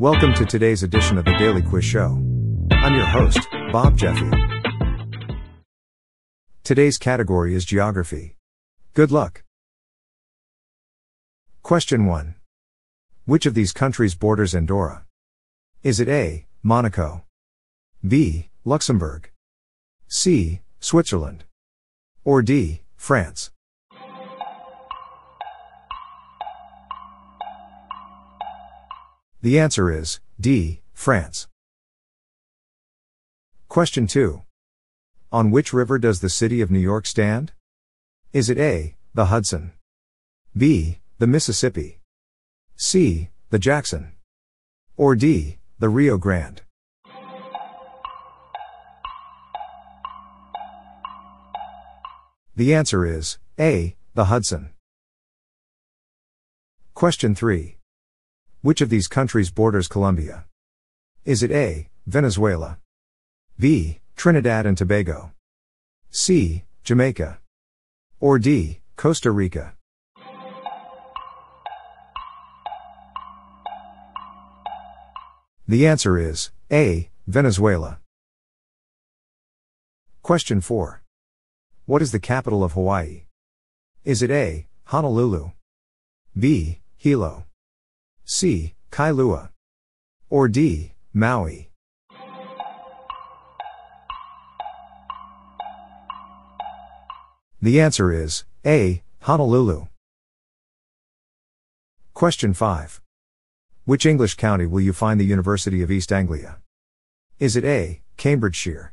Welcome to today's edition of the Daily Quiz Show. I'm your host, Bob Jeffy. Today's category is Geography. Good luck. Question 1. Which of these countries borders Andorra? Is it A, Monaco, B, Luxembourg, C, Switzerland, or D, France? The answer is D, France. Question 2. On which river does the city of New York stand? Is it A, the Hudson, B, the Mississippi, C, the Jackson, or D, the Rio Grande? The answer is A, the Hudson. Question 3. Which of these countries borders Colombia? Is it A, Venezuela, B, Trinidad and Tobago, C, Jamaica, or D, Costa Rica? The answer is A, Venezuela. Question 4. What is the capital of Hawaii? Is it A, Honolulu, B, Hilo, C, Kailua, or D, Maui? The answer is A, Honolulu. Question 5. Which English county will you find the University of East Anglia? Is it A, Cambridgeshire,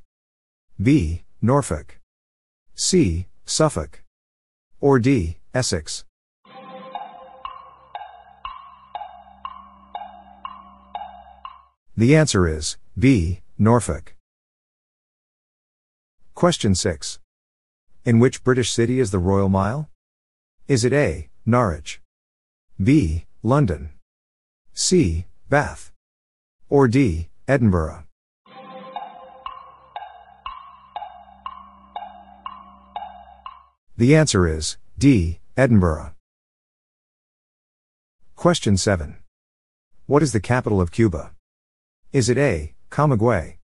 B, Norfolk, C, Suffolk, or D, Essex? The answer is B, Norfolk. Question 6. In which British city is the Royal Mile? Is it A, Norwich, B, London, C, Bath, or D, Edinburgh? The answer is D, Edinburgh. Question 7. What is the capital of Cuba? Is it A, Camagüey,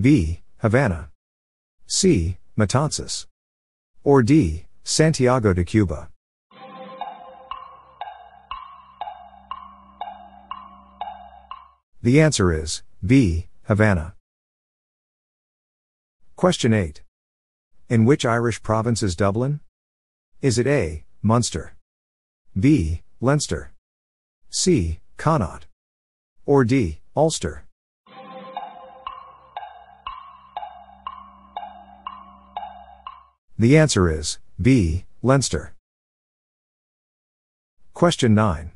B, Havana, C, Matanzas, or D, Santiago de Cuba? The answer is B, Havana. Question 8. In which Irish province is Dublin? Is it A, Munster, B, Leinster, C, Connaught, or D, Ulster? The answer is B, Leinster. Question 9.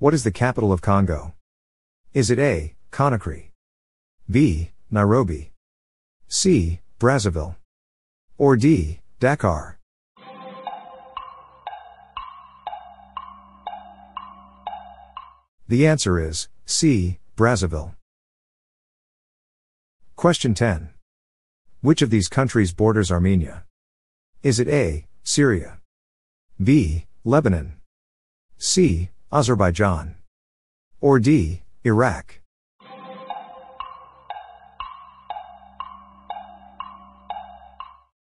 What is the capital of Congo? Is it A, Conakry, B, Nairobi, C, Brazzaville, or D, Dakar? The answer is C, Brazzaville. Question 10. Which of these countries borders Armenia? Is it A, Syria, B, Lebanon, C, Azerbaijan, or D, Iraq?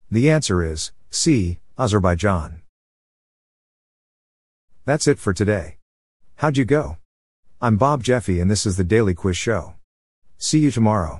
The answer is C, Azerbaijan. That's it for today. How'd you go? I'm Bob Jeffy and this is the Daily Quiz Show. See you tomorrow.